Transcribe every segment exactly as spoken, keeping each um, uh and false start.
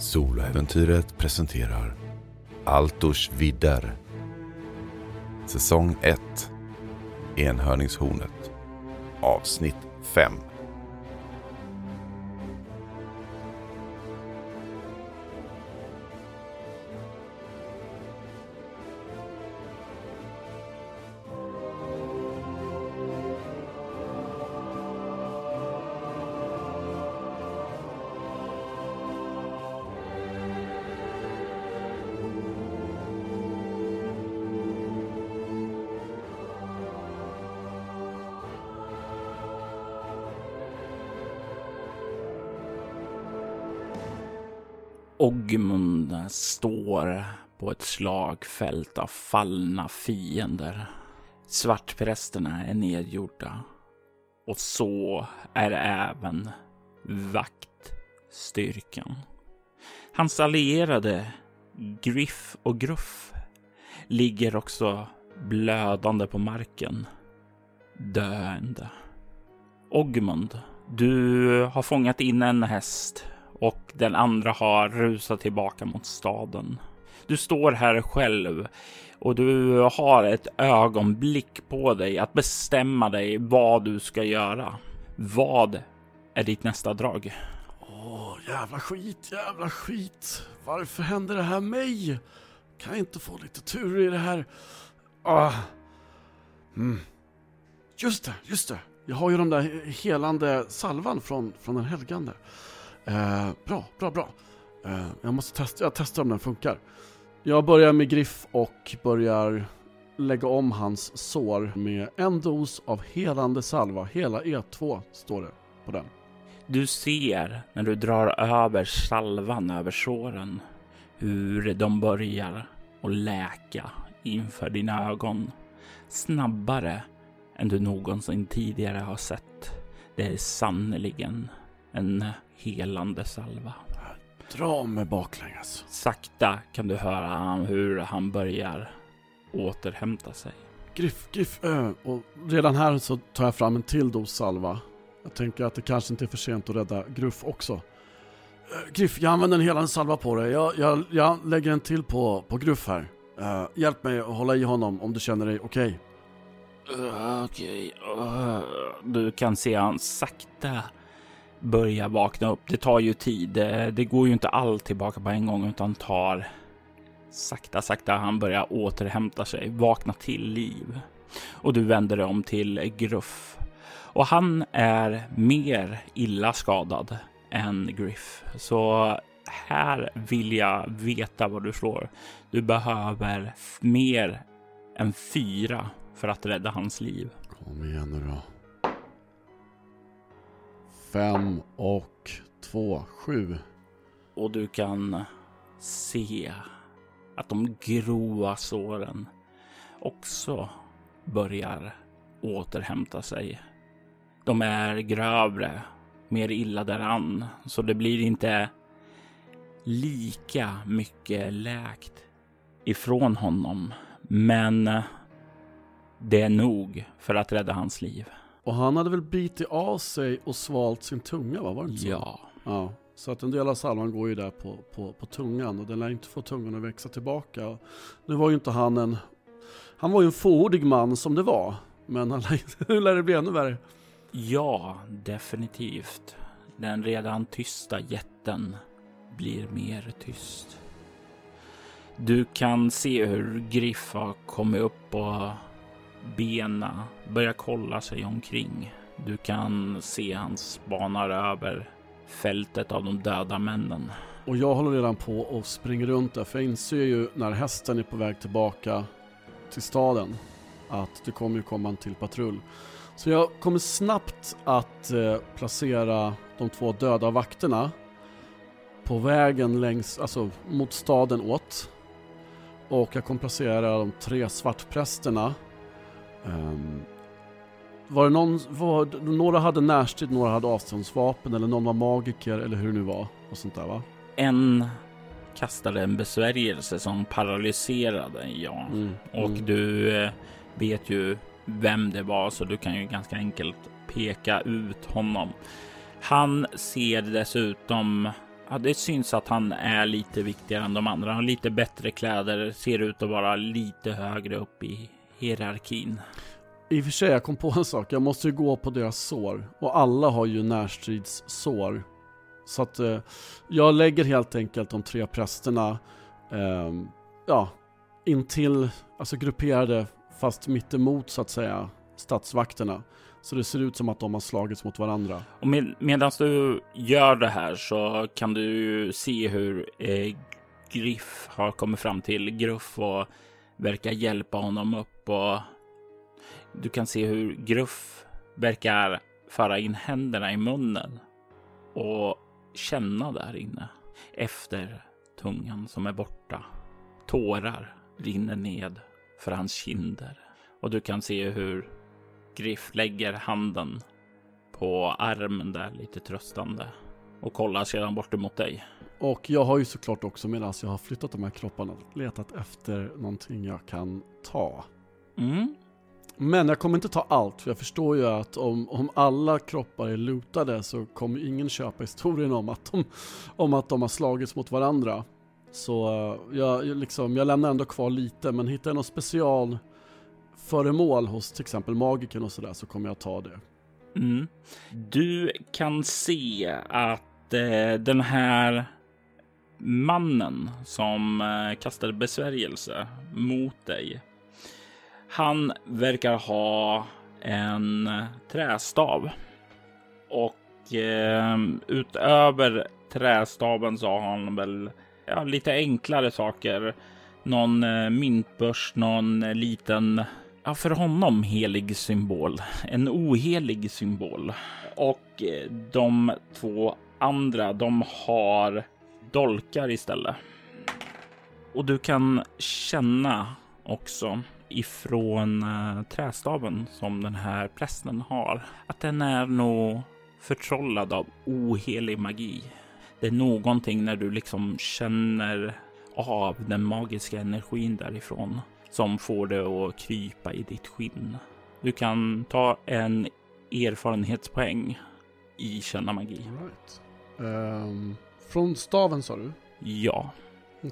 Soloäventyret presenterar Altus Vidder, säsong ett, Enhörningshornet, avsnitt fem. Ogmund står på ett slagfält av fallna fiender. Svartprästerna är nedgjorda. Och så är även vaktstyrkan. Hans allierade Griff och Gruff ligger också blödande på marken, döende. Ogmund, du har fångat in en häst. Och den andra har rusat tillbaka mot staden. Du står här själv och du har ett ögonblick på dig att bestämma dig vad du ska göra. Vad är ditt nästa drag? Åh, jävla skit, jävla skit. Varför händer det här mig? Kan jag inte få lite tur i det här? Ah. Mm. Just det, just det. Jag har ju de där helande salvan från, från den helgande. Eh, bra, bra, bra. Eh, jag måste testa, jag testar om den funkar. Jag börjar med Griff och börjar lägga om hans sår med en dos av helande salva. Hela E två står det på den. Du ser när du drar över salvan över såren hur de börjar att läka inför dina ögon. Snabbare än du någonsin tidigare har sett. Det är sannoliken en helande salva. Dra mig baklänges. Sakta kan du höra hur han börjar återhämta sig. Griff, griff. Ö. Och redan här så tar jag fram en till dos salva. Jag tänker att det kanske inte är för sent att rädda Gruff också. Griff, jag använder en helande salva på dig. Jag, jag, jag lägger en till på, på Gruff här. Uh, hjälp mig att hålla i honom om du känner dig okej. Uh, okej. Okay. Uh, du kan se han sakta börja vakna upp. Det tar ju tid. Det går ju inte allt tillbaka på en gång, utan tar sakta, sakta. Han börjar återhämta sig, vakna till liv. Och du vänder dig om till Gruff. Och han är mer illa skadad än Griff. Så här vill jag veta vad du slår. Du behöver mer än fyra för att rädda hans liv. Kom igen nu då. Fem och två, sju. Och du kan se att de grova såren också börjar återhämta sig. De är grövre, mer illa däran, så det blir inte lika mycket läkt ifrån honom. Men det är nog för att rädda hans liv. Och han hade väl bitit av sig och svalt sin tunga, va? Var det inte så? Ja. ja. Så att en del av salvan går ju där på, på, på tungan. Och den lär inte få tungan att växa tillbaka. Och nu var ju inte han en... Han var ju en fåordig man som det var. Men han lär, lär det bli ännu värre. Ja, definitivt. Den redan tysta jätten blir mer tyst. Du kan se hur Griff har kommit upp och... Bena börjar kolla sig omkring. Du kan se hans spanar över fältet av de döda männen. Och jag håller redan på och springer runt där, för jag inser ju när hästen är på väg tillbaka till staden att det kommer ju komma en till patrull. Så jag kommer snabbt att eh, placera de två döda vakterna på vägen längs, alltså mot staden åt. Och jag kommer placera de tre svartprästerna. Um, var det någon var, några hade närstrid, några hade avståndsvapen, eller någon var magiker, eller hur det nu var och sånt där, va? En kastade en besvärjelse som paralyserade ja. mm, och mm. Du vet ju vem det var, så du kan ju ganska enkelt peka ut honom. Han ser dessutom Ja, det syns att han är lite viktigare än de andra. Han har lite bättre kläder, ser ut att vara lite högre upp i hierarkin. I och för sig, jag kom på en sak. Jag måste ju gå på deras sår. Och alla har ju närstridssår. Så att eh, jag lägger helt enkelt de tre prästerna eh, ja, intill, alltså grupperade fast mittemot så att säga statsvakterna. Så det ser ut som att de har slagits mot varandra. Och med, medan du gör det här så kan du se hur eh, Griff har kommit fram till Gruff och verkar hjälpa honom upp. Och du kan se hur Gruff verkar föra in händerna i munnen och känna där inne efter tungan som är borta. Tårar rinner ned för hans kinder. Och du kan se hur Griff lägger handen på armen där lite tröstande och kollar sedan bort emot dig. Och jag har ju såklart också medan jag har flyttat de här kropparna letat efter någonting jag kan ta. Mm. Men jag kommer inte ta allt, för jag förstår ju att om, om alla kroppar är lutade så kommer ingen köpa historien om att de, om att de har slagits mot varandra. Så jag, liksom, jag lämnar ändå kvar lite, men hittar jag någon special föremål hos till exempel magiken och sådär så kommer jag ta det. Mm. Du kan se att eh, den här mannen som eh, kastade besvärjelse mot dig, han verkar ha en trästav. Och eh, utöver trästaven så har han väl ja, lite enklare saker. Någon eh, myntbörs, någon eh, liten... Ja, för honom helig symbol. En ohelig symbol. Och de två andra, de har dolkar istället. Och du kan känna också ifrån äh, trästaven som den här prästen har att den är nog förtrollad av ohelig magi. Det är någonting när du liksom känner av den magiska energin därifrån som får det att krypa i ditt skinn. Du kan ta en erfarenhetspoäng i känna magi. Right. Um, från staven sa du? Ja. Okej.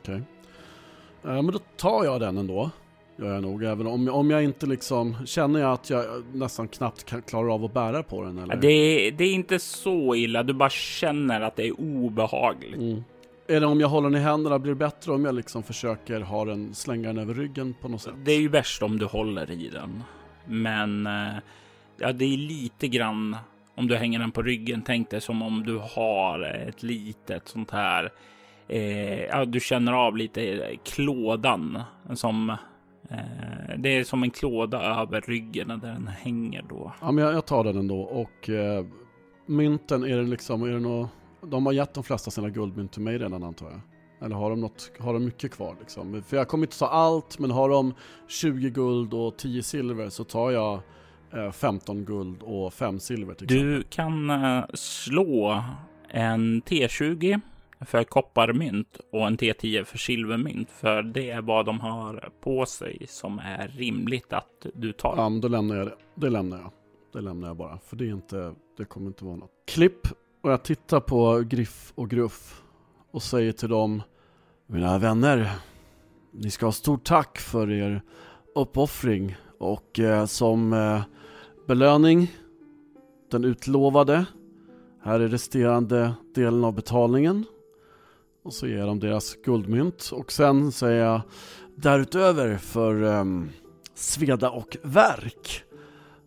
Okay. Uh, men då tar jag den ändå. Gör jag nog, även om, om jag inte liksom... Känner jag att jag nästan knappt kan, klarar av att bära på den? Eller? Det, det är inte så illa. Du bara känner att det är obehagligt. Mm. Eller om jag håller den i händerna blir det bättre om jag liksom försöker ha den, slänga den över ryggen på något sätt. Det är ju värst om du håller i den. Men ja, det är lite grann, om du hänger den på ryggen, tänk dig som om du har ett litet sånt här... Eh, ja, du känner av lite klådan som... Eh, det är som en klåda över ryggen där den hänger då. Ja, men jag, jag tar den ändå och eh, mynten, är det liksom... Är det något... De har gett de flesta sina guldmynt till mig redan, antar jag. Eller har de, något, har de mycket kvar? Liksom? För jag kommer inte ta allt, men har de tjugo guld och tio silver så tar jag eh, femton guld och fem silver. Till du kan eh, slå en T tjugo för kopparmynt och en T tio för silvermynt. För det är vad de har på sig som är rimligt att du tar. Ja, men då lämnar jag det. Det lämnar jag. Det lämnar jag bara. För det, är inte, det kommer inte vara något. Klipp. Och jag tittar på Griff och Gruff och säger till dem: mina vänner, ni ska ha stort tack för er uppoffring. Och eh, som eh, belöning, den utlovade, här är resterande delen av betalningen. Och så ger de deras guldmynt. Och sen säger jag därutöver för eh, sveda och verk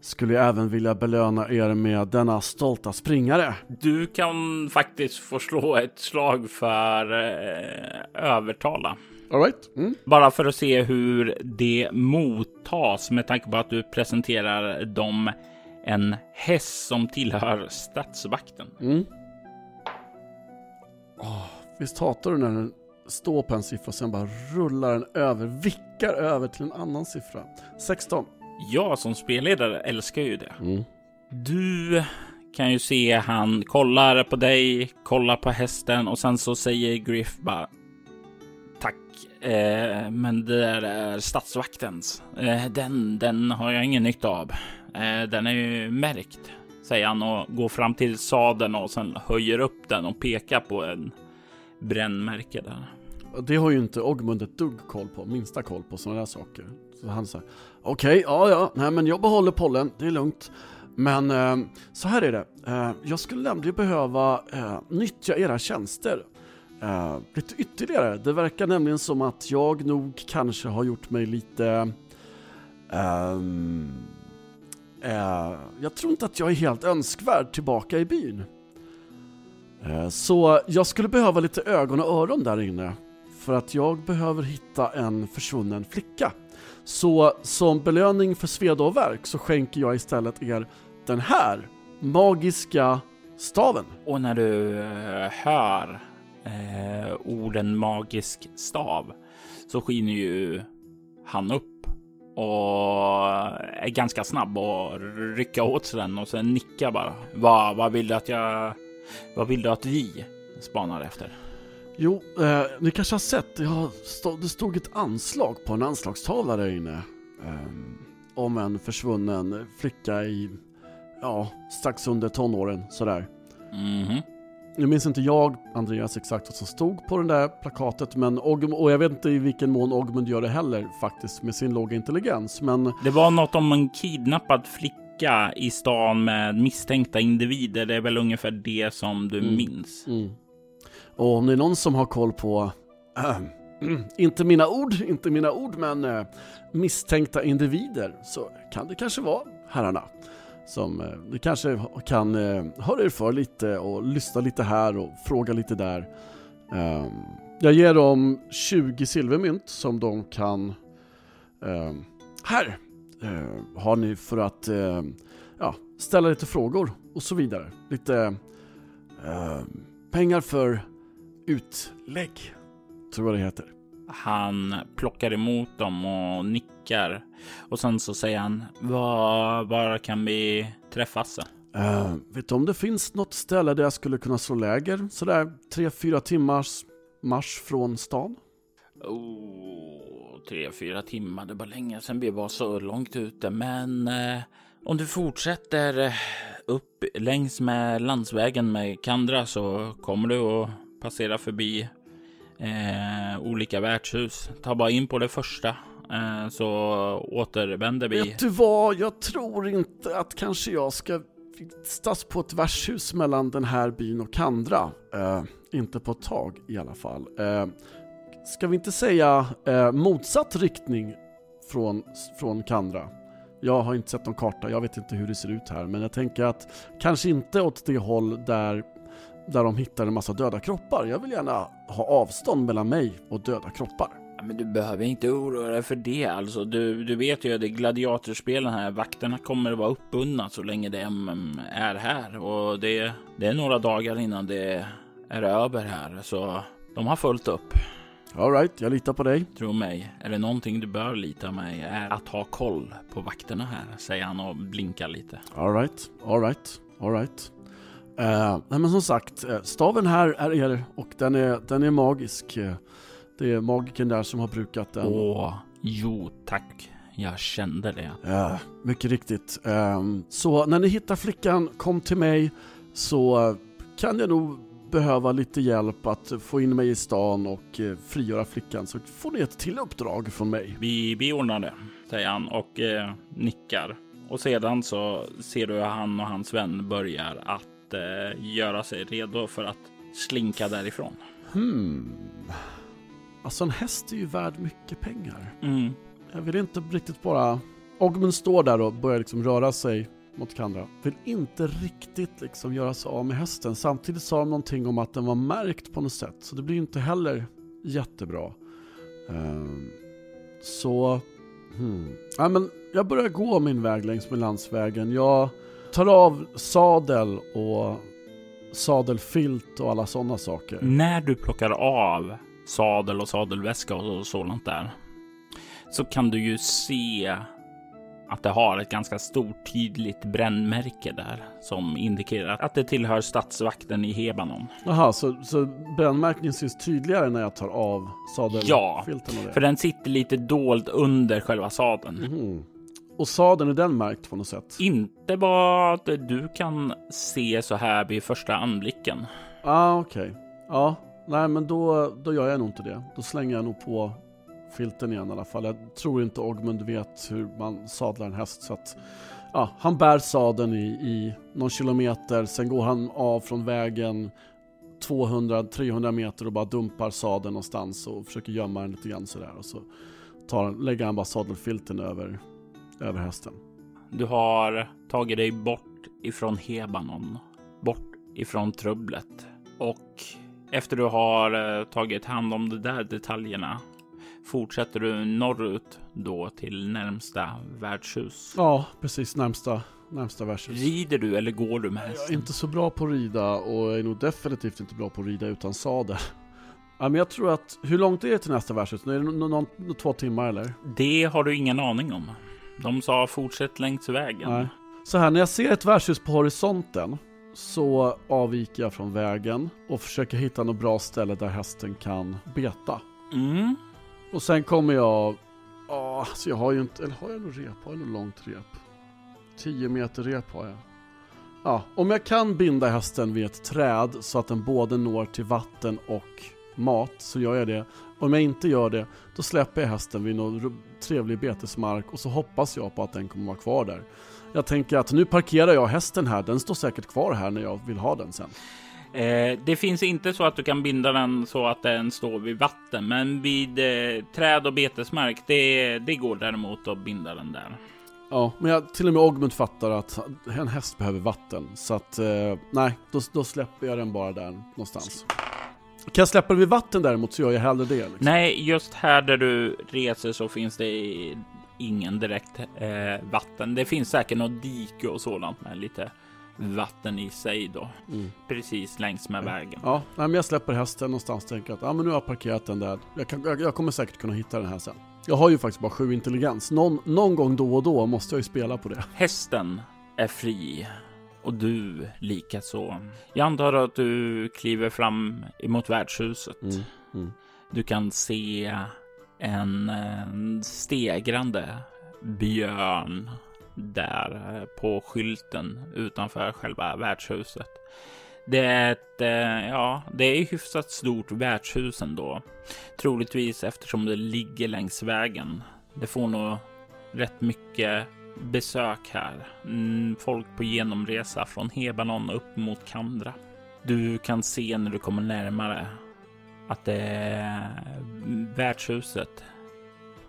skulle jag även vilja belöna er med denna stolta springare. Du kan faktiskt få slå ett slag för eh, övertala. All right. Mm. Bara för att se hur det mottas, med tanke på att du presenterar dem en häst som tillhör statsvakten. Mm. Oh, visst hatar du när den står på en siffra och sen bara rullar den över, vickar över till en annan siffra. sexton. Jag som spelledare älskar ju det. Mm. Du kan ju se, han kollar på dig, kollar på hästen och sen så säger Griff bara: tack, eh, men det där är statsvaktens. Eh, den, den har jag ingen nytta av. Eh, den är ju märkt, säger han och går fram till sadeln och sen höjer upp den och pekar på en brännmärke där. Det har ju inte Ogmund ett dugg koll på, minsta koll på sådana där saker. Så han säger, okej, okay, ja, ja, nej, men jag behåller pollen, det är lugnt. Men eh, så här är det, eh, jag skulle nämligen behöva eh, nyttja era tjänster eh, lite ytterligare. Det verkar nämligen som att jag nog kanske har gjort mig lite... Eh, eh, jag tror inte att jag är helt önskvärd tillbaka i byn. Eh, så jag skulle behöva lite ögon och öron där inne. För att jag behöver hitta en försvunnen flicka. Så som belöning för sveda och verk så skänker jag istället er den här magiska staven. Och när du hör eh, orden magisk stav så skiner ju han upp och är ganska snabb och rycker åt sig den och sen nickar bara. Va, vad vill du att jag, vad vill du att vi spanar efter? Jo, eh, ni kanske har sett, jag stod, det stod ett anslag på en anslagstavla där inne eh, om en försvunnen flicka i, ja, strax under tonåren, sådär. Mm-hmm. Nu minns inte jag, Andreas, exakt vad som stod på den där plakatet, men, och, och jag vet inte i vilken mån Ogmund gör det heller faktiskt med sin låga intelligens, men... Det var något om en kidnappad flicka i stan med misstänkta individer, det är väl ungefär det som du mm. minns. Mm. Och om det är någon som har koll på, äh, inte mina ord, inte mina ord, men äh, misstänkta individer, så kan det kanske vara herrarna som äh, ni kanske kan äh, höra er för lite och lyssna lite här och fråga lite där. Äh, jag ger dem tjugo silvermynt som de kan, äh, här äh, har ni för att äh, ja, ställa lite frågor och så vidare. Lite äh, pengar för utlägg, tror jag det heter. Han plockar emot dem och nickar. Och sen så säger han, var, var kan vi träffas? Uh, vet du om det finns något ställe där jag skulle kunna slå läger? Sådär tre fyra timmars marsch från stan. Oh, tre fyra timmar, det var länge sedan vi var så långt ute. Men uh, om du fortsätter upp längs med landsvägen med Kandra så kommer du att passera förbi eh, olika värdshus. Ta bara in på det första eh, så återvänder vi. Vet du vad, jag tror inte att kanske jag ska stas på ett värdshus mellan den här byn och Kandra. Eh, inte på ett tag i alla fall. Eh, ska vi inte säga eh, motsatt riktning från, från Kandra? Jag har inte sett någon karta, jag vet inte hur det ser ut här. Men jag tänker att kanske inte åt det håll där, där de hittar en massa döda kroppar. Jag vill gärna ha avstånd mellan mig och döda kroppar. Ja, men du behöver inte oroa dig för det. Alltså, du, du vet ju att det är gladiatorspelen här. Vakterna kommer att vara uppbundna så länge det är här. Och det, det är några dagar innan det är över här. Så de har fullt upp. All right, jag litar på dig. Tro mig, är det någonting du bör lita mig är att ha koll på vakterna här, säger han och blinkar lite. All right, all right, all right. Uh, nej, men som sagt, staven här är er och den är, den är magisk. Det är magiken där som har brukat den. Åh, oh, jo tack. Jag kände det. Uh, mycket riktigt. Uh, så när ni hittar flickan, kom till mig så kan jag nog behöva lite hjälp att få in mig i stan och eh, frigöra flickan, så får ni ett till uppdrag från mig. Vi, vi ordnar det, säger han och eh, nickar. Och sedan så ser du hur han och hans vän börjar att eh, göra sig redo för att slinka därifrån. Hmm. Alltså en häst är ju värd mycket pengar. Mm. Jag vill inte riktigt bara... Ogmund står där och börjar liksom röra sig mot Kandra. Vill inte riktigt liksom göra sig av med hästen. Samtidigt sa de någonting om att den var märkt på något sätt. Så det blir inte heller jättebra. Um, så... Hmm. Ja, men jag börjar gå min väg längs med landsvägen. Jag tar av sadel och sadelfilt och alla sådana saker. När du plockar av sadel och sadelväska och sådant där, så kan du ju se... att det har ett ganska stort tydligt brännmärke där som indikerar att det tillhör stadsvakten i Hebanon. Jaha, så, så brännmärkningen syns tydligare när jag tar av sadeln? Ja, för den sitter lite dold under själva sadeln. Mm. Och sadeln, är den märkt på något sätt? Inte bara att du kan se så här vid första anblicken. Ah, okej. Okay. Ja, Nej, men då, då gör jag nog inte det. Då slänger jag nog på filten igen i alla fall. Jag tror inte Ogmund vet hur man sadlar en häst, så att ja, han bär sadeln i, i någon kilometer, sen går han av från vägen tvåhundra till trehundra meter och bara dumpar sadeln någonstans och försöker gömma den lite grann sådär, och så tar, lägger han bara sadelfilten över, över hästen. Du har tagit dig bort ifrån Hebanon, bort ifrån trubblet, och efter du har tagit hand om de där detaljerna fortsätter du norrut då till närmsta värdshus. Ja, precis, närmsta, närmsta värdshus. Rider du eller går du med hästen? Jag är inte så bra på att rida, och jag är nog definitivt inte bra på att rida utan sadel. Ja, men jag tror att, hur långt är det till nästa värdshus? Är det någon, någon, två timmar eller? Det har du ingen aning om. De sa fortsätt längs vägen. Nej. Så här, när jag ser ett värdshus på horisonten så avviker jag från vägen och försöker hitta något bra ställe där hästen kan beta. Mm. Och sen kommer jag... Åh, så jag har ju inte... Eller har jag något rep? Har jag något långt rep? tio meter rep har jag. Ja, om jag kan binda hästen vid ett träd så att den både når till vatten och mat, så gör jag det. Om jag inte gör det, då släpper jag hästen vid någon trevlig betesmark och så hoppas jag på att den kommer vara kvar där. Jag tänker att nu parkerar jag hästen här. Den står säkert kvar här när jag vill ha den sen. Eh, det finns inte så att du kan binda den så att den står vid vatten, men vid eh, träd och betesmark det, det går däremot att binda den där. Ja, men jag, till och med Ogmund fattar att en häst behöver vatten, så att eh, nej, då, då släpper jag den bara där någonstans. Kan jag släppa den vid vatten däremot så gör jag hellre det liksom. Nej, just här där du reser så finns det ingen direkt eh, vatten. Det finns säkert något dike och sådant med lite vatten i sig då. Mm. Precis längs med vägen. Ja, nej, men jag släpper hästen någonstans och tänker att ah, men nu har jag parkerat den där. Jag, kan, jag, jag kommer säkert kunna hitta den här sen. Jag har ju faktiskt bara sju intelligens. Någon, någon gång då och då måste jag ju spela på det. Hästen är fri och du lika så. Jag antar att du kliver fram emot värdshuset. Mm. Mm. Du kan se en, en stegrande björn där på skylten utanför själva värdshuset. Det är ett, ja, det är hyfsat stort värdshus ändå. Troligtvis eftersom det ligger längs vägen. Det får nog rätt mycket besök här. Folk på genomresa från Hebanon upp mot Kandra. Du kan se när du kommer närmare att det värdshuset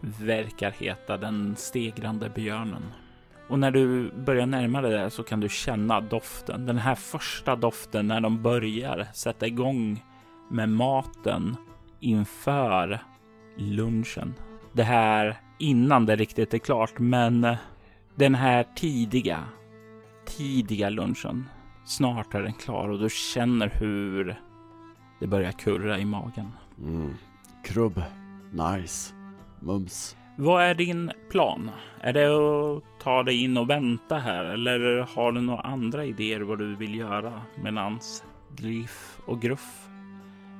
verkar heta den stegrande björnen. Och när du börjar närma dig där så kan du känna doften. Den här första doften när de börjar sätta igång med maten inför lunchen. Det här innan det riktigt är klart, men den här tidiga, tidiga lunchen. Snart är den klar och du känner hur det börjar kurra i magen. Mm. Krubb, nice, mums. Vad är din plan? Är det att ta dig in och vänta här? Eller har du några andra idéer vad du vill göra medan Griff och Gruff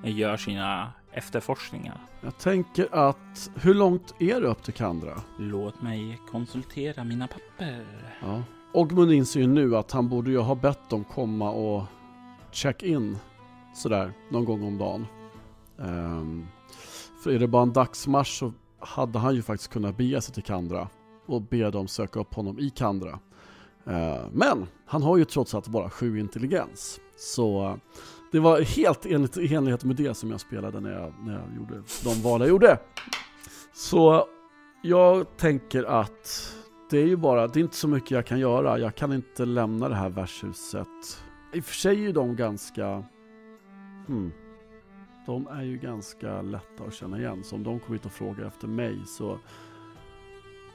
gör sina efterforskningar? Jag tänker att... Hur långt är det upp till Kandra? Låt mig konsultera mina papper. Ja. Ogmund inser ju nu att han borde ju ha bett dem komma och check in sådär någon gång om dagen. Um, för är det bara en dagsmarsch så hade han ju faktiskt kunnat bege sig till Kandra och be dem söka upp honom i Kandra. Men han har ju trots allt bara sju intelligens. Så det var helt enligt, i enlighet med det som jag spelade när jag, när jag gjorde de val jag gjorde. Så jag tänker att det är ju bara, det är inte så mycket jag kan göra. Jag kan inte lämna det här värdshuset. I och för sig är ju de ganska... Hmm. De är ju ganska lätta att känna igen. Så om de kommer hit och frågar efter mig så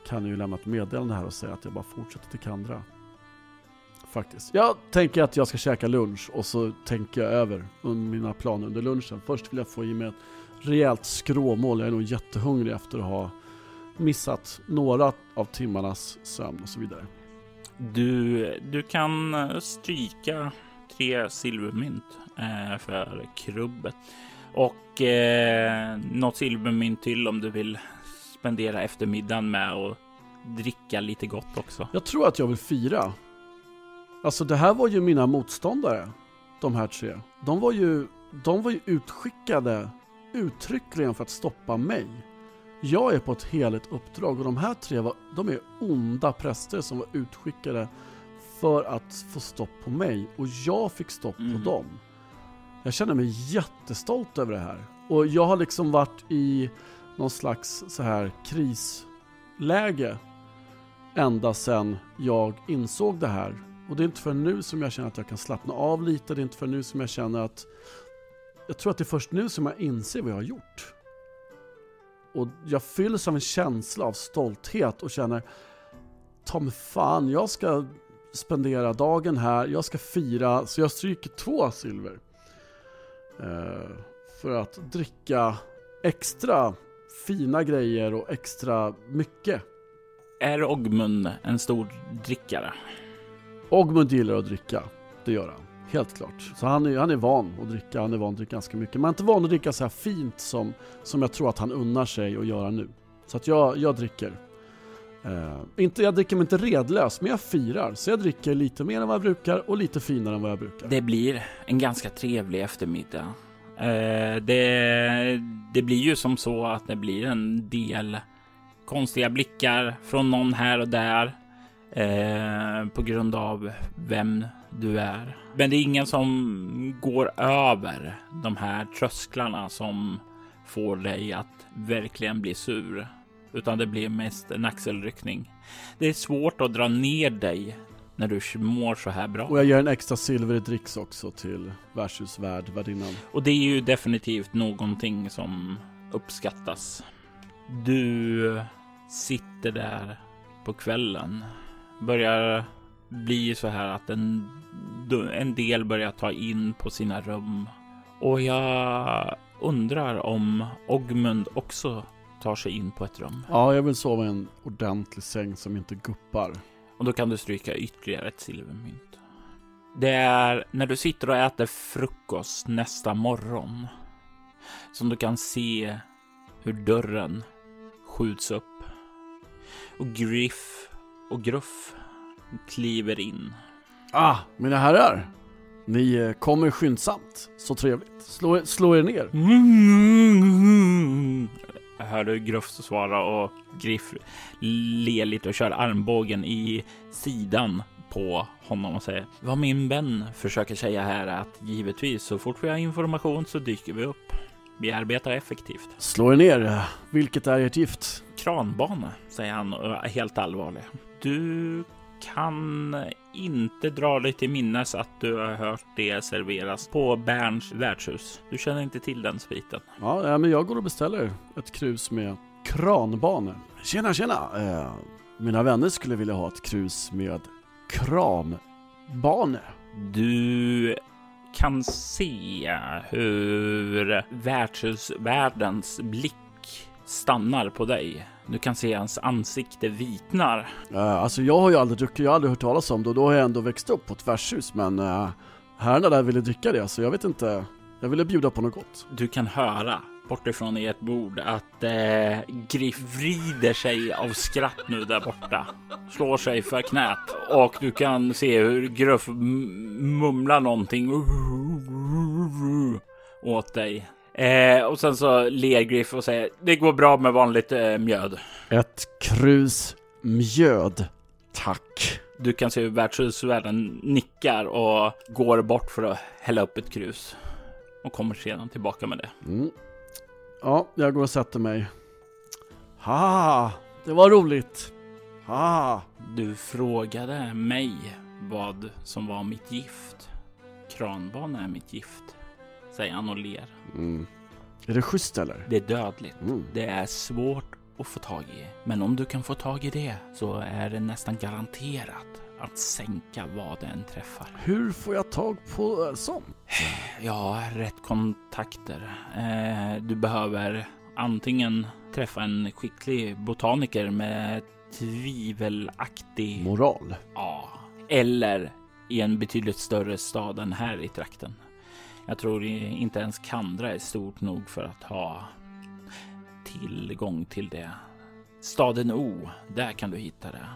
kan jag ju lämna ett meddelande här och säga att jag bara fortsätter till Kandra. Faktiskt. Jag tänker att jag ska käka lunch och så tänker jag över mina planer under lunchen. Först vill jag få i mig ett rejält skråmål. Jag är nog jättehungrig efter att ha missat några av timmarnas sömn och så vidare. Du, du kan stryka tre silvermynt eh, för krubbet. Och eh, något silvermynt till om du vill spendera eftermiddagen med och dricka lite gott också. Jag tror att jag vill fira. Alltså det här var ju mina motståndare, de här tre. De var ju de var ju utskickade uttryckligen för att stoppa mig. Jag är på ett heligt uppdrag, och de här tre var, de är onda präster som var utskickade för att få stopp på mig, och jag fick stopp mm. på dem. Jag känner mig jättestolt över det här, och jag har liksom varit i någon slags så här krisläge ända sedan jag insåg det här. Och det är inte för nu som jag känner att jag kan slappna av lite. Det är inte för nu som jag känner att... Jag tror att det är först nu som jag inser vad jag har gjort. Och jag fylls av en känsla av stolthet och känner... Ta mig fan, jag ska spendera dagen här. Jag ska fira. Så jag stryker två silver. Eh, för att dricka extra fina grejer och extra mycket. Är Ogmund en stor drickare? Ogmund gillar att dricka, det gör han, helt klart. Så han är, han är van att dricka, han är van att dricka ganska mycket. Men inte van att dricka så här fint som, som jag tror att han unnar sig att göra nu. Så att jag, jag dricker. Eh, inte, jag dricker mig inte redlös, men jag firar. Så jag dricker lite mer än vad jag brukar och lite finare än vad jag brukar. Det blir en ganska trevlig eftermiddag. Eh, det, det blir ju som så att det blir en del konstiga blickar från någon här och där. Eh, på grund av vem du är. Men det är ingen som går över de här trösklarna som får dig att verkligen bli sur, utan det blir mest en axelryckning. Det är svårt att dra ner dig när du mår så här bra. Och jag gör en extra silver dricks också till värdshusvärd, värdinnan. Och det är ju definitivt någonting som uppskattas. Du sitter där på kvällen, börjar bli så här att en, en del börjar ta in på sina rum. Och jag undrar om Ogmund också tar sig in på ett rum. Ja, jag vill sova i en ordentlig säng som inte guppar. Och då kan du stryka ytterligare ett silvermynt. Det är när du sitter och äter frukost nästa morgon som du kan se hur dörren skjuts upp. Och Griff och Gruff kliver in. Ah, mina herrar. Ni kommer skyndsamt. Så trevligt. Slå, slå er ner. Mm. Hör du Gruff svara, och Griff ler lite och kör armbågen i sidan på honom och säger: vad min vän försöker säga här är att givetvis så fort vi har information så dyker vi upp. Vi arbetar effektivt. Slå er ner. Vilket är ert gift? Kranbana, säger han helt allvarlig. Du kan inte dra dig till minnes att du har hört det serveras på Berns värdshus. Du känner inte till den spriten. Ja, men jag går och beställer ett krus med kranbana. Tjena, tjena. Eh, mina vänner skulle vilja ha ett krus med kranbana. Du kan se hur värdshusvärdens blick stannar på dig. Du kan se hans ansikte vitnar. Uh, alltså jag har ju aldrig druckit, jag har aldrig hört talas om det, och då har jag ändå växt upp på ett värdshus, men uh, herrarna där ville dricka det, så jag vet inte, jag ville bjuda på något gott. Du kan höra bortifrån ert bord att uh, Griff vrider sig av skratt nu där borta. Slår sig för knät, och du kan se hur Gruff mumlar någonting åt dig. Eh, och sen så ler Griff och säger: det går bra med vanligt eh, mjöd. Ett krus mjöd, tack. Du kan se hur värdshusvärden nickar och går bort för att hälla upp ett krus, och kommer sedan tillbaka med det. mm. Ja, jag går och sätter mig. Ha, det var roligt. Ha. Du frågade mig vad som var mitt gift. Kranbana är mitt gift, säger han och ler. Mm. Är det schysst eller? Det är dödligt. Mm. Det är svårt att få tag i. Men om du kan få tag i det så är det nästan garanterat att sänka vad den träffar. Hur får jag tag på sånt? Ja, rätt kontakter. Eh, du behöver antingen träffa en skicklig botaniker med tvivelaktig moral. Ja. Eller i en betydligt större stad än här i trakten. Jag tror inte ens Kandra är stort nog för att ha tillgång till det. Staden O, där kan du hitta det.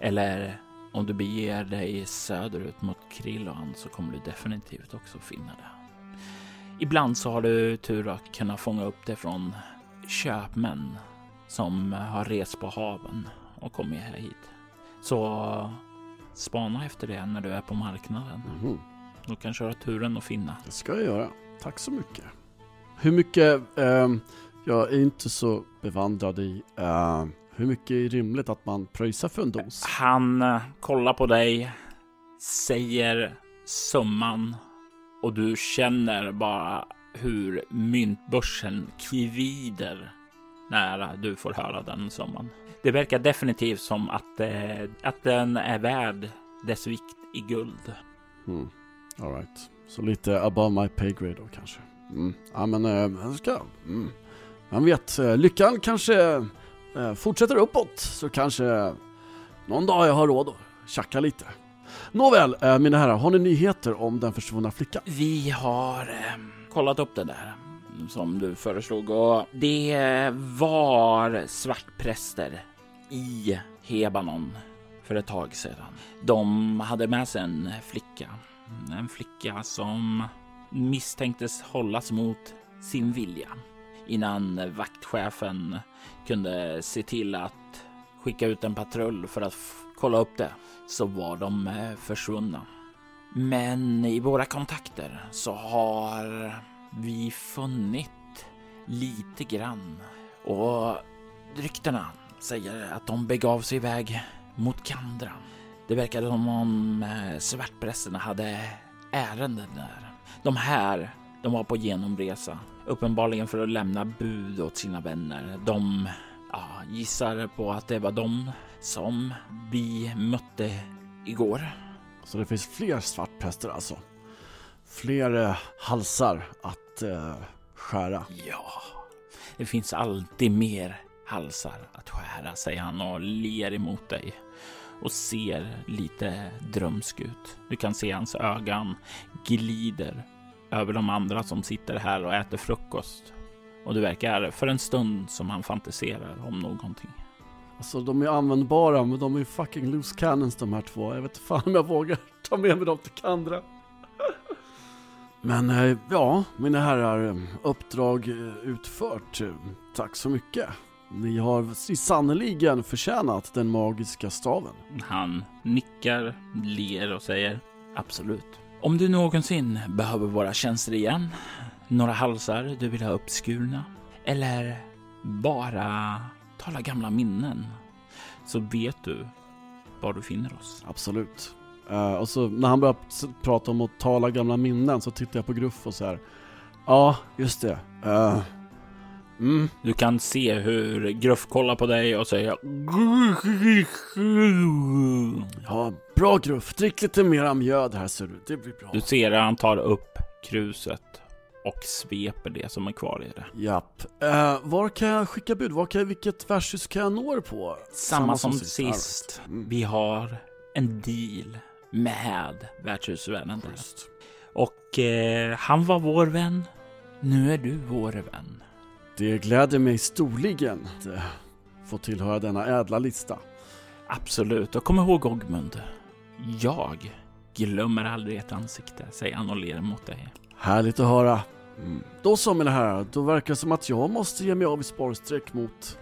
Eller om du beger dig söderut mot Krillhan så kommer du definitivt också finna det. Ibland så har du tur att kunna fånga upp det från köpmän som har rest på haven och kommit här hit. Så spana efter det när du är på marknaden. Mm. Då kan köra turen och finna. Det ska jag göra. Tack så mycket. Hur mycket... Eh, jag är inte så bevandrad i... Eh, hur mycket är rimligt att man pröjsar för en dos? Han eh, kollar på dig, säger summan och du känner bara hur myntbörsen kvider när du får höra den summan. Det verkar definitivt som att, eh, att den är värd dess vikt i guld. Mm. All right. Så lite above my pay grade då kanske. Mm. Ja, men äh, ska. Mm. Man vet, lyckan kanske äh, fortsätter uppåt. Så kanske någon dag jag har råd att tjacka lite. Nåväl, äh, mina herrar, har ni nyheter om den försvunna flickan? Vi har äh, kollat upp det där som du föreslog. Och det var svartpräster i Hebanon för ett tag sedan. De hade med sig en flicka. En flicka som misstänktes hållas mot sin vilja innan vaktchefen kunde se till att skicka ut en patrull för att f- kolla upp det, så var de försvunna. Men i våra kontakter så har vi funnit lite grann, och ryktena säger att de begav sig iväg mot Kandra. Det verkade som om svartprästerna hade ärenden där. De här, de var på genomresa. Uppenbarligen för att lämna bud åt sina vänner. De ja, gissar på att det var de som vi mötte igår. Så det finns fler svartpräster alltså? Fler eh, halsar att eh, skära? Ja, det finns alltid mer halsar att skära, säger han och ler emot dig. Och ser lite drömsk ut. Du kan se hans ögon glider över de andra som sitter här och äter frukost. Och det verkar för en stund som han fantiserar om någonting. Alltså de är användbara, men de är fucking loose cannons de här två. Jag vet fan om jag vågar ta med mig dem till Kandra. Men ja, mina herrar, uppdrag utfört. Tack så mycket. Ni har sannoliken förtjänat den magiska staven. Han nickar, ler och säger absolut. Om du någonsin behöver våra tjänster igen, några halsar du vill ha uppskurna eller bara tala gamla minnen, så vet du var du finner oss. Absolut. Uh, och så när han börjar prata om att tala gamla minnen så tittar jag på Gruff och så här. Ja, just det. Uh. Mm. Du kan se hur Gruff kollar på dig och säger ja, bra Gruff, drick lite mer mjöd här ser du, det blir bra. Du ser att han tar upp kruset och sveper det som är kvar i det. Japp, uh, var kan jag skicka bud? Var kan, vilket versus kan jag nå på? Samma, Samma som, som sist, sist. Mm. Vi har en deal med värdshusvännen. Och uh, han var vår vän. Nu är du vår vän. Det gläder mig storligen att få tillhöra denna ädla lista. Absolut, och kom ihåg Ogmund. Jag glömmer aldrig ett ansikte, säger han och ler mot dig. Härligt att höra. Mm. Då så mina herrar, då verkar det som att jag måste ge mig av i sparsträck mot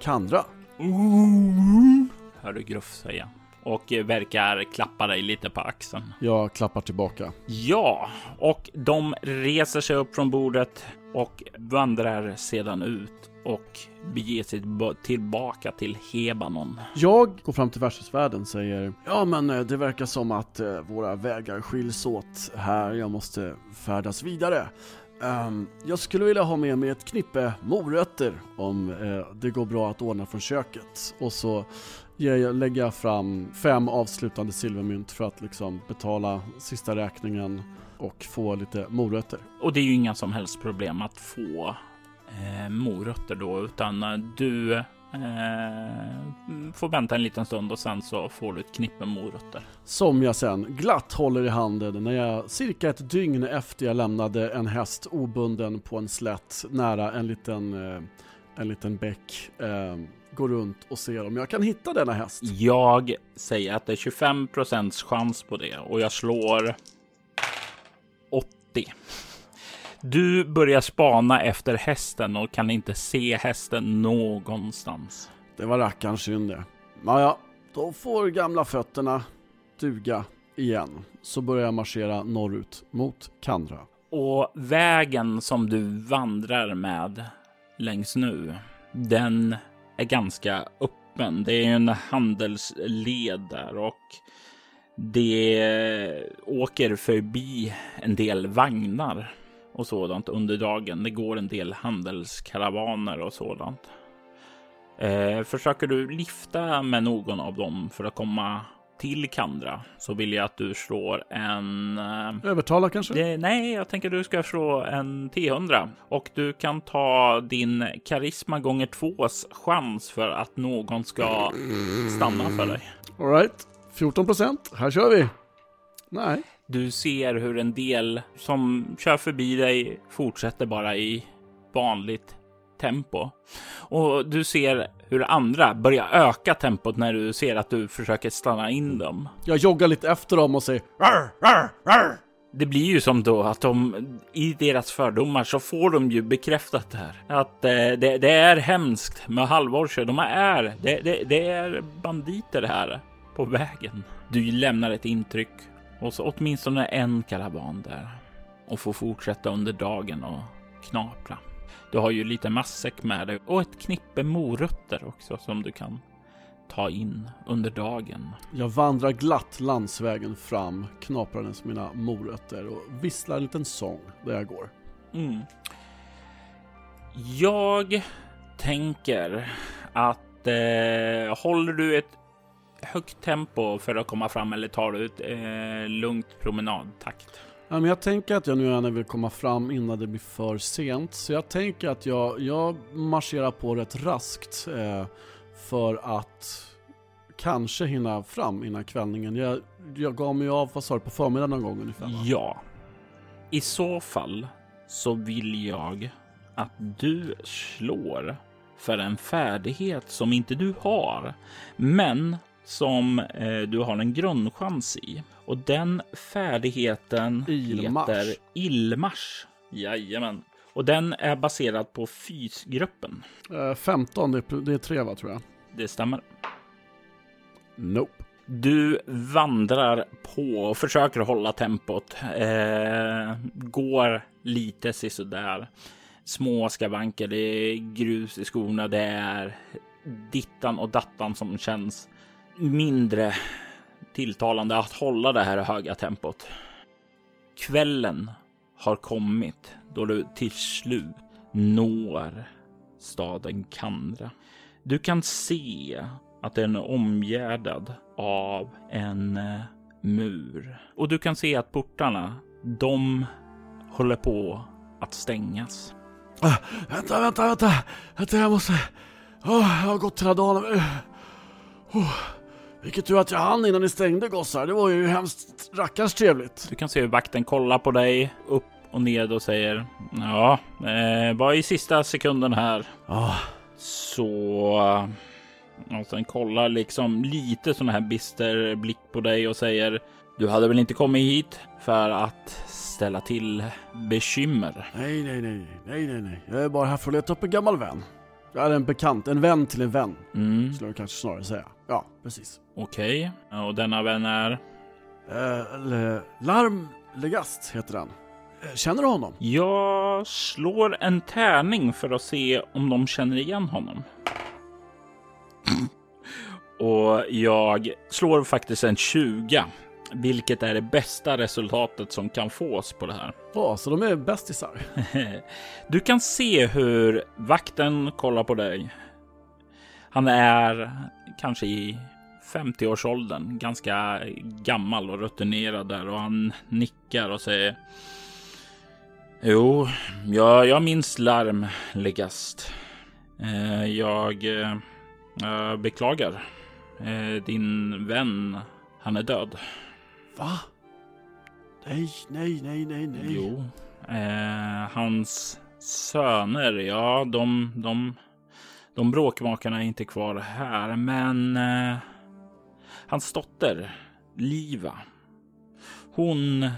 Kandra. Mm. Hör du Gruff säga. Och verkar klappa dig lite på axeln. Jag klappar tillbaka. Ja, och de reser sig upp från bordet och vandrar sedan ut och beger sig tillbaka till Hebanon. Jag går fram till värdshusvärden och säger ja, men det verkar som att våra vägar skiljs åt här. Jag måste färdas vidare. Jag skulle vilja ha med mig ett knippe morötter om det går bra att ordna från köket. Och så jag lägger fram fem avslutande silvermynt för att liksom betala sista räkningen och få lite morötter. Och det är ju inga som helst problem att få eh, morötter då, utan du eh, får vänta en liten stund och sen så får du ett knippe morötter. Som jag sen glatt håller i handen när jag cirka ett dygn efter jag lämnade en häst obunden på en slätt nära en liten, eh, en liten bäck eh, går runt och ser om jag kan hitta denna häst. Jag säger att det är tjugofem procent chans på det och jag slår åttio. Du börjar spana efter hästen och kan inte se hästen någonstans. Det var rackarns synd det. Naja, då får gamla fötterna duga igen. Så börjar jag marschera norrut mot Kandra. Och vägen som du vandrar med längs nu, den är ganska öppen. Det är en handelsled där och det åker förbi en del vagnar och sådant under dagen. Det går en del handelskaravaner och sådant. Eh, försöker du lyfta med någon av dem för att komma till Kandra, så vill jag att du slår en... Övertala kanske? Det, nej, jag tänker du ska slå en T hundra. Och du kan ta din karisma gånger tvås chans för att någon ska stanna för dig. All right. fjorton procent. Här kör vi. Nej. Du ser hur en del som kör förbi dig fortsätter bara i vanligt tempo. Och du ser hur andra börjar öka tempot när du ser att du försöker stanna in dem. Jag joggar lite efter dem och säger rar, rar, rar. Det blir ju som då att de, i deras fördomar så får de ju bekräftat det här. Att eh, det, det är hemskt med halvårsö. De är, det, det, det är banditer här på vägen. Du lämnar ett intryck och så åtminstone en karavan där och får fortsätta under dagen och knapra. Du har ju lite massäck med dig och ett knippe morötter också som du kan ta in under dagen. Jag vandrar glatt landsvägen fram, knaprandes mina morötter och visslar en liten sång där jag går. Mm. Jag tänker att eh, håller du ett högt tempo för att komma fram eller tar du ett eh, lugnt promenadtakt? Ja, men jag tänker att jag nu gärna vill komma fram innan det blir för sent. Så jag tänker att jag, jag marscherar på rätt raskt eh, för att kanske hinna fram innan kvällningen. Jag, jag gav mig av, vad sa du, på förmiddagen någon gång ungefär? Va? Ja. I så fall så vill jag att du slår för en färdighet som inte du har, men som eh, du har en grundchans i. Och den färdigheten Ilmars. heter Ilmars. Jajamän. Och den är baserad på fysgruppen. Eh, femton, det, det är tre va, tror jag. Det stämmer. Nope. Du vandrar på och försöker hålla tempot. Eh, går lite sådär. Små skavanker, det är grus i skorna, det är dittan och dattan som känns mindre tilltalande att hålla det här höga tempot. Kvällen har kommit då du till slut når staden Kandra. Du kan se att den är omgärdad av en mur. Och du kan se att portarna, de håller på att stängas. Ah, vänta, vänta, vänta. vänta jag måste... Oh, jag har gått hela dagen. Oh. Vilket tur att jag hann innan ni stängde, gossar. Det var ju hemskt rackars trevligt. Du kan se hur vakten kollar på dig upp och ned och säger ja, eh, bara i sista sekunden här. Oh. Så... Och sen kollar liksom lite sån här bister blick på dig och säger du hade väl inte kommit hit för att ställa till bekymmer? Nej, nej, nej. nej, nej, nej. Jag är bara här för att leta upp en gammal vän. Jag är en bekant, en vän till en vän. Mm. Skulle jag kanske snarare säga. Ja, precis. Okej, okay. Och denna vän är? Eh, Larmlegast heter han. Känner du honom? Jag slår en tärning för att se om de känner igen honom. Och jag slår faktiskt en tjugo, vilket är det bästa resultatet som kan fås på det här. Ja, så de är bästisar. Du kan se hur vakten kollar på dig. Han är kanske i femtioårsåldern, ganska gammal och rutinerad där, och han nickar och säger jo, jag, jag minns Larmlegast. Eh, jag eh, beklagar. Eh, din vän, han är död. Va? Nej, nej, nej, nej, nej. Jo, eh, hans söner, ja, de... de De bråkmakarna är inte kvar här, men eh, hans dotter, Liva, hon,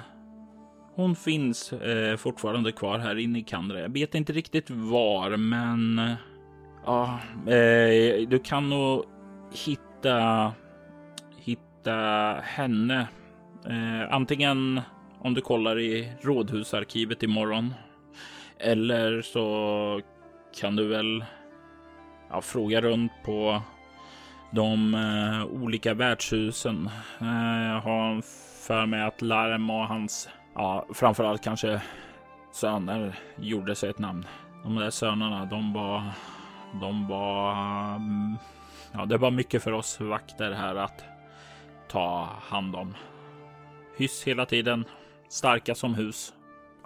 hon hon finns eh, fortfarande kvar här inne i Kandra. Jag vet inte riktigt var, men ja, eh, du kan nog hitta hitta henne eh, antingen om du kollar i rådhusarkivet imorgon, eller så kan du väl ja, fråga runt på de eh, olika värdshusen. Jag eh, har för mig att Larm och hans, ja, framförallt kanske söner gjorde sig ett namn. De där sönerna, de var, de var, ja, det var mycket för oss vakter här att ta hand om. Hyss hela tiden, starka som hus.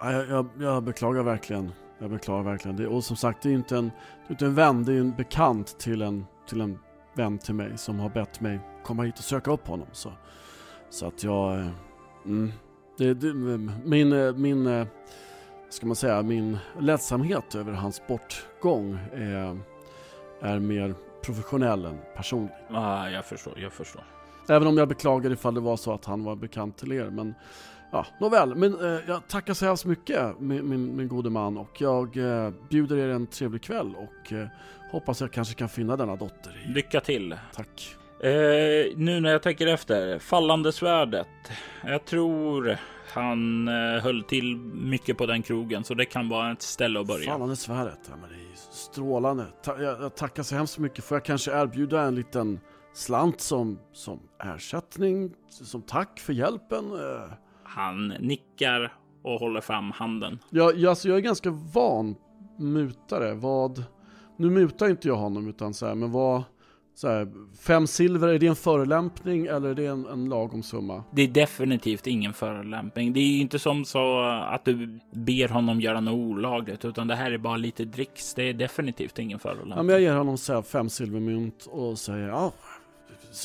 Jag, jag, jag beklagar verkligen, jag beklagar verkligen det. Och som sagt, det är inte en, inte en vän, det är en bekant till en, till en vän till mig som har bett mig komma hit och söka upp honom. Så, så att jag, mm, det, det, min, min, ska man säga, min ledsamhet över hans bortgång är, är mer professionell än personlig. Ah, jag förstår, jag förstår. Även om jag beklagar ifall det var så att han var bekant till er, men ja, nåväl. Men eh, jag tackar så hemskt mycket, min, min, min gode man, och jag eh, bjuder er en trevlig kväll och eh, hoppas jag kanske kan finna denna dotter i. Lycka till. Tack. Eh, nu när jag tänker efter, Fallande svärdet. Jag tror han eh, höll till mycket på den krogen, så det kan vara ett ställe att börja. Fallande svärdet, ja, men det är strålande. Ta- jag, jag tackar så hemskt mycket. Får jag kanske erbjuda en liten slant som, som ersättning, som tack för hjälpen? Eh. Han nickar och håller fram handen. Ja, jag, alltså, jag är ganska van mutare. Vad? Nu mutar inte jag honom, utan så här, men vad, så här, fem silver, är det en förolämpning eller är det en, en lagom summa? Det är definitivt ingen förolämpning. Det är inte som så att du ber honom göra något olagligt, utan det här är bara lite dricks. Det är definitivt ingen förolämpning. Ja, men jag ger honom så här, fem silvermynt och säger ja,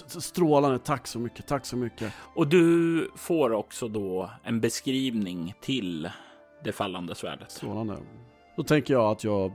strålande, tack så mycket, tack så mycket. Och du får också då en beskrivning till det fallande svärdet. Strålande. Då tänker jag att jag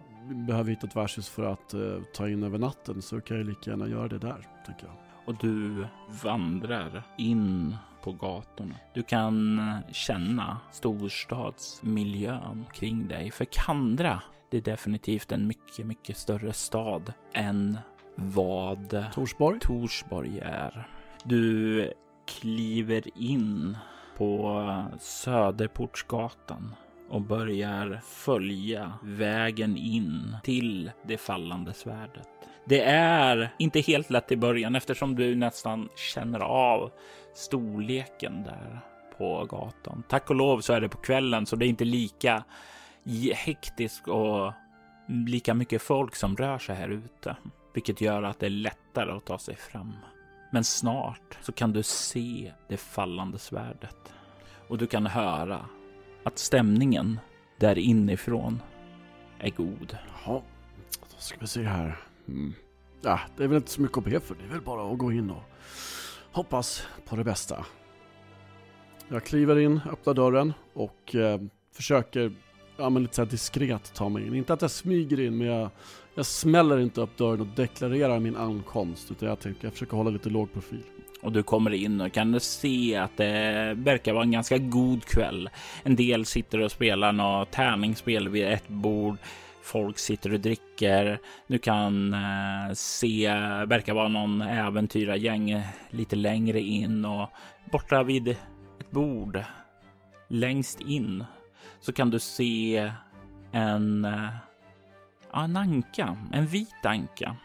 behöver hitta ett värdshus för att eh, ta in över natten, så kan jag lika gärna göra det där, tänker jag. Och du vandrar in på gatorna. Du kan känna storstadsmiljön kring dig. För Kandra, det är definitivt en mycket, mycket större stad än vad Torsborg? Torsborg är. Du kliver in på Söderportsgatan och börjar följa vägen in till det fallande svärdet. Det är inte helt lätt i början, eftersom du nästan känner av storleken där på gatan. Tack och lov så är det på kvällen, så det är inte lika hektiskt och lika mycket folk som rör sig här ute, vilket gör att det är lättare att ta sig fram. Men snart så kan du se det fallande svärdet. Och du kan höra att stämningen där inifrån är god. Jaha, då ska vi se här. Mm. Ja, det är väl inte så mycket att be för. Det är väl bara att gå in och hoppas på det bästa. Jag kliver in, öppnar dörren och eh, försöker ja, men lite så här diskret ta mig in. Inte att jag smyger in, men jag, jag smäller inte upp dörren och deklarerar min ankomst, utan jag tänker jag försöker hålla lite låg profil. Och du kommer in och kan se att det verkar vara en ganska god kväll. En del sitter och spelar något tärningsspel vid ett bord. Folk sitter och dricker. Du kan se, verkar vara någon äventyrargäng lite längre in. Och borta vid ett bord längst in så kan du se en, en anka, en vit anka,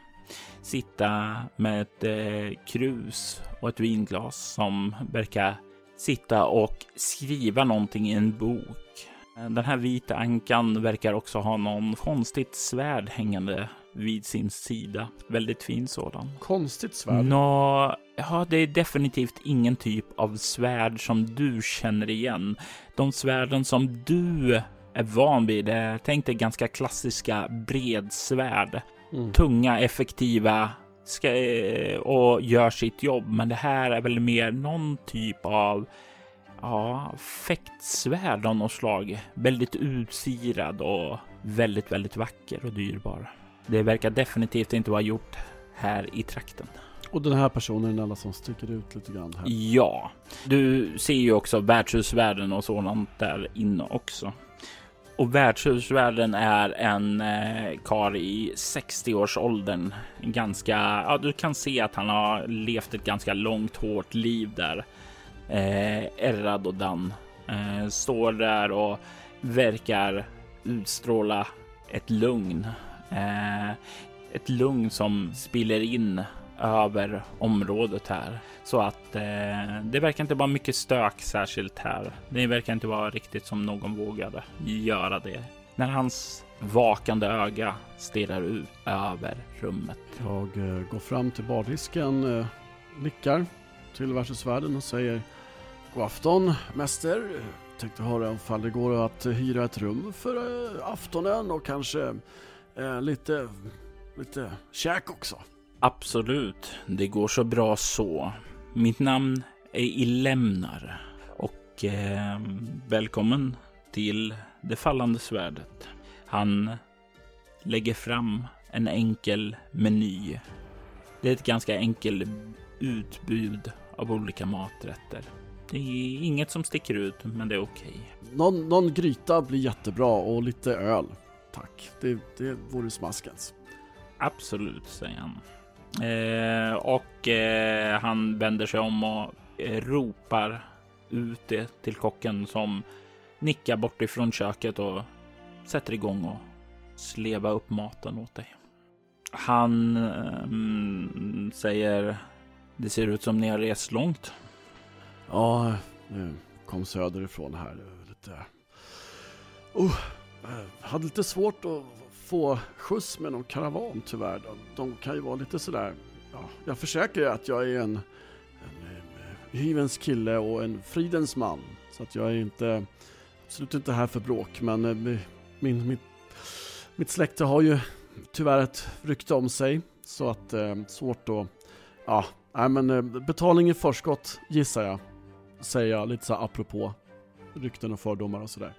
sitta med ett eh, krus och ett vinglas, som verkar sitta och skriva någonting i en bok. Den här vita ankan verkar också ha någon konstigt svärd hängande vid sin sida. Väldigt fin sådan. Konstigt svärd? Nå, ja, det är definitivt ingen typ av svärd som du känner igen. De svärden som du är van vid, tänk dig ganska klassiska bredsvärd. Mm. Tunga, effektiva ska, och gör sitt jobb. Men det här är väl mer någon typ av ja, fäktsvärd av något slag. Väldigt utsirad och väldigt, väldigt vacker och dyrbar. Det verkar definitivt inte vara gjort här i trakten. Och den här personen är alla som sticker ut lite grann här. Ja, du ser ju också värdshusvärden och sådant där inne också. Och värdshusvärden är en eh, karl i sextio-årsåldern. Ganska, ja, du kan se att han har levt ett ganska långt, hårt liv där. Eh, ärrad och dan. Eh, står där och verkar utstråla ett lugn. Eh, ett lugn som spiller in över området här. Så att eh, det verkar inte vara mycket stök särskilt här. Det verkar inte vara riktigt som någon vågade göra det. När hans vakande öga stirrar ut över rummet. Jag eh, går fram till bardisken, eh, nickar till värdshusvärden och säger: god afton, mäster. Tänkte höra om fall det går att hyra ett rum för eh, aftonen och kanske eh, lite, lite käk också. Absolut, det går så bra så. Mitt namn är Ilämnar och eh, välkommen till det fallande svärdet. Han lägger fram en enkel meny. Det är ett ganska enkelt utbud av olika maträtter. Det är inget som sticker ut, men det är okej. Någon, någon gryta blir jättebra och lite öl, tack. Det, det vore smaskens. Absolut, säger han. Eh, och eh, han vänder sig om och eh, ropar ut det till kocken, som nickar bort ifrån köket och sätter igång och sleva upp maten åt dig. Han eh, säger: det ser ut som ni har rest långt. Ja, nu kom söderifrån här lite. Oh, hade lite svårt att få skjuts med någon karavan tyvärr. De kan ju vara lite sådär, ja, jag försäkrar att jag är en, en hyvens kille och en fridens man, så att jag är inte, absolut inte här för bråk, men min, mitt, mitt släkte har ju tyvärr ett rykte om sig, så att eh, svårt att, ja, nej, men betalning i förskott gissar jag, säger jag lite så här apropå rykten och fördomar och sådär.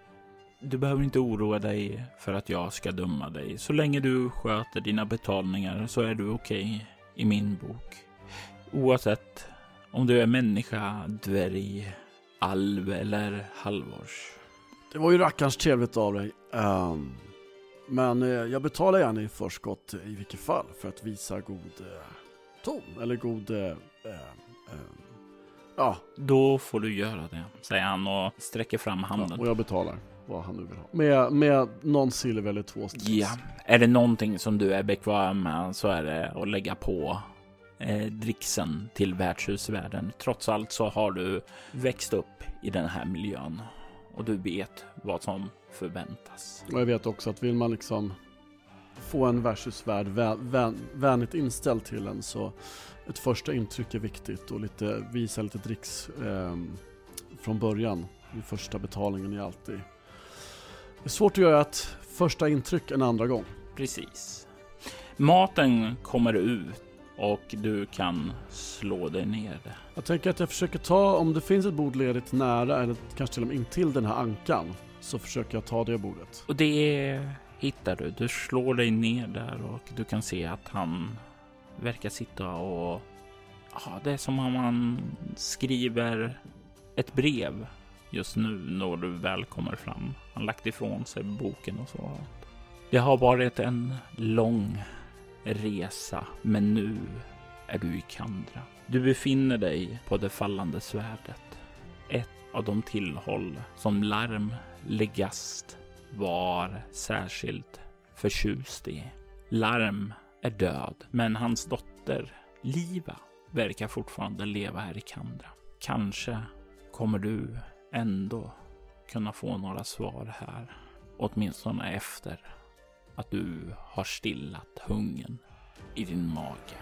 Du behöver inte oroa dig för att jag ska döma dig. Så länge du sköter dina betalningar så är du okej i min bok. Oavsett om du är människa, dvärg, alv eller halvårs. Det var ju rackarns trevligt av dig. Um, men jag betalar gärna i förskott i vilket fall, för att visa god uh, ton eller god... Uh, uh, ja. Då får du göra det, säger han och sträcker fram handen. Ja, och jag betalar vad han nu vill ha. Med, med någon silver eller två stycken. Ja, är det någonting som du är bekväm med så är det att lägga på eh, dricksen till värdshusvärden. Trots allt så har du växt upp i den här miljön och du vet vad som förväntas. Och jag vet också att vill man liksom få en värdshusvärd vä- vän- vänligt inställd till en, så ett första intryck är viktigt och lite, visa lite dricks eh, från början. Den första betalningen är alltid... Det är svårt att göra ett första intryck en andra gång. Precis. Maten kommer ut och du kan slå dig ner. Jag tänker att jag försöker ta, om det finns ett bord ledigt nära eller kanske till och med intill den här ankan, så försöker jag ta det bordet. Och det hittar du. Du slår dig ner där och du kan se att han verkar sitta och... Ja, det är som om han skriver ett brev just nu när du väl kommer fram. Han lagt ifrån sig boken och så. Det har varit en lång resa, men nu är du i Kandra. Du befinner dig på det fallande svärdet. Ett av de tillhåll som Larmlegast var särskilt förtjust i. Larm är död, men hans dotter Liva verkar fortfarande leva här i Kandra. Kanske kommer du ändå kunna få några svar här, åtminstone efter att du har stillat hungern i din mage.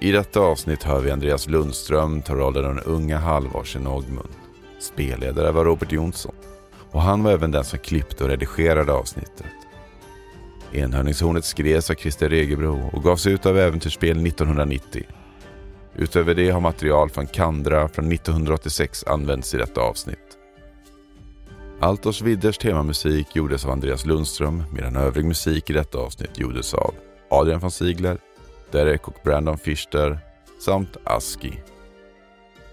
I detta avsnitt hör vi Andreas Lundström ta rollen av den unga halvårsen Ogmund. Spelledare var Robert Jonsson, och han var även den som klippte och redigerade avsnittet. Enhörningshornet skrevs av Christer Egerbro och gavs ut av Äventyrsspel nittonhundranittio. Utöver det har material från Kandra från nittonhundraåttiosex använts i detta avsnitt. Altus Vidders temamusik gjordes av Andreas Lundström, medan övrig musik i detta avsnitt gjordes av Adrian van Sigler, Derek och Brandon Fichter samt Aski.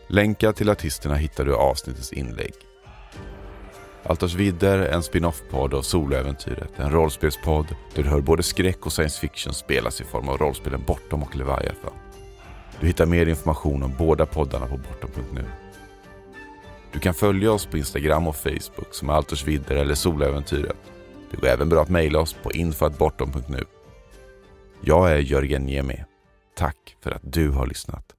Länkar till artisterna hittar du i avsnittets inlägg. Altus Vidder är en spin-off-podd av Soloäventyret, en rollspelspodd där du hör både skräck och science fiction spelas i form av rollspelen Bortom och Leviatan. Du hittar mer information om båda poddarna på bortom punkt nu. Du kan följa oss på Instagram och Facebook som Altus Vidder eller Soloäventyret. Det går även bra att mejla oss på info at bortom punkt nu. Jag är Jörgen Niemi. Tack för att du har lyssnat.